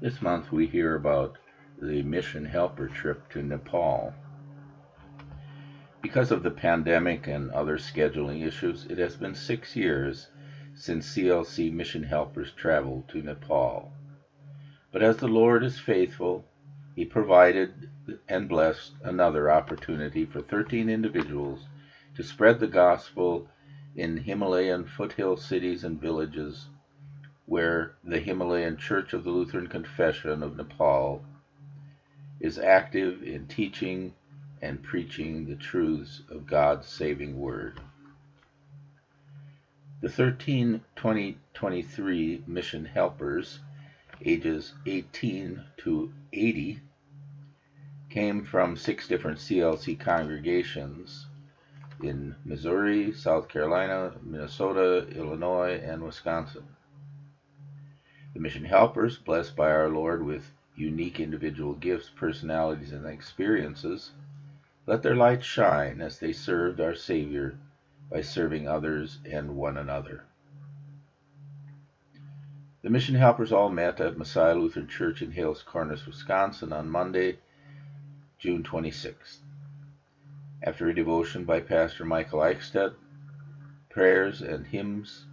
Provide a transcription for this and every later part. This month we hear about the mission helper trip to Nepal. Because of the pandemic and other scheduling issues, it has been 6 years since CLC mission helpers traveled to Nepal. But as the Lord is faithful, He provided and blessed another opportunity for 13 individuals to spread the gospel in Himalayan foothill cities and villages where the Himalayan Church of the Lutheran Confession of Nepal is active in teaching and preaching the truths of God's saving word. The 13 2023 mission helpers, ages 18 to 80, came from 6 different CLC congregations in Missouri, South Carolina, Minnesota, Illinois, and Wisconsin. The mission helpers, blessed by our Lord with unique individual gifts, personalities, and experiences, let their light shine as they served our Savior by serving others and one another. The mission helpers all met at Messiah Lutheran Church in Hales Corners, Wisconsin on Monday, June 26th. After a devotion by Pastor Michael Eichstedt, prayers and hymns,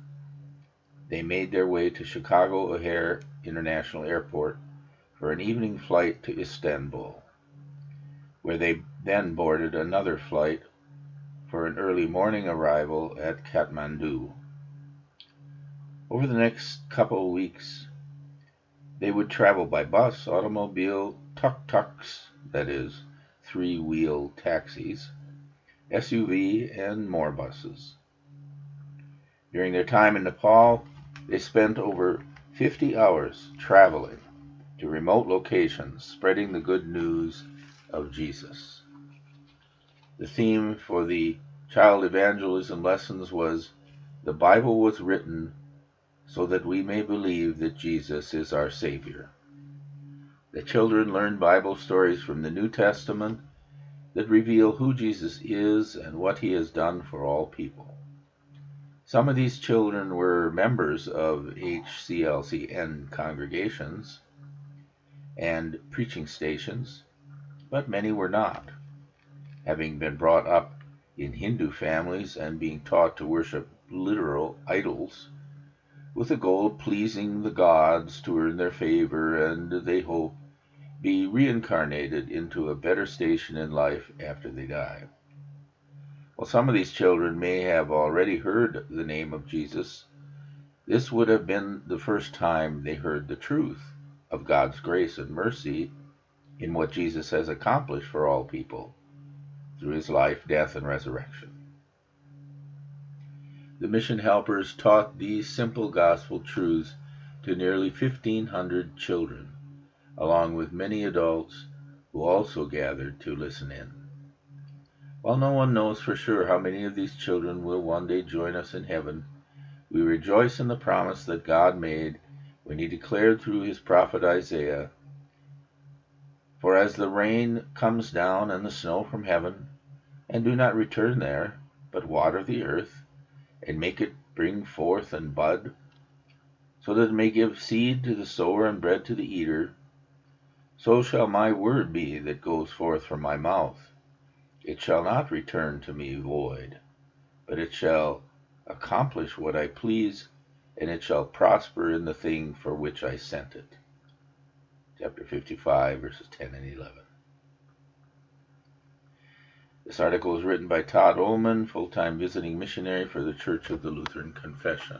they made their way to Chicago O'Hare International Airport for an evening flight to Istanbul, where they then boarded another flight for an early morning arrival at Kathmandu. Over the next couple weeks, they would travel by bus, automobile, tuk-tuks, that is, 3-wheel taxis, SUV, and more buses. During their time in Nepal, they spent over 50 hours traveling to remote locations, spreading the good news of Jesus. The theme for the child evangelism lessons was, "The Bible was written so that we may believe that Jesus is our Savior." The children learned Bible stories from the New Testament that reveal who Jesus is and what He has done for all people. Some of these children were members of HCLCN congregations and preaching stations, but many were not, having been brought up in Hindu families and being taught to worship literal idols with the goal of pleasing the gods to earn their favor and, they hope, be reincarnated into a better station in life after they die. While some of these children may have already heard the name of Jesus, this would have been the first time they heard the truth of God's grace and mercy in what Jesus has accomplished for all people through His life, death, and resurrection. The mission helpers taught these simple gospel truths to nearly 1,500 children, along with many adults who also gathered to listen in. While no one knows for sure how many of these children will one day join us in heaven, we rejoice in the promise that God made when He declared through His prophet Isaiah, "For as the rain comes down and the snow from heaven, and do not return there, but water the earth, and make it bring forth and bud, so that it may give seed to the sower and bread to the eater, so shall my word be that goes forth from my mouth. It shall not return to me void, but it shall accomplish what I please, and it shall prosper in the thing for which I sent it." Chapter 55, verses 10 and 11. This article is written by Todd Ullman, full-time visiting missionary for the Church of the Lutheran Confession.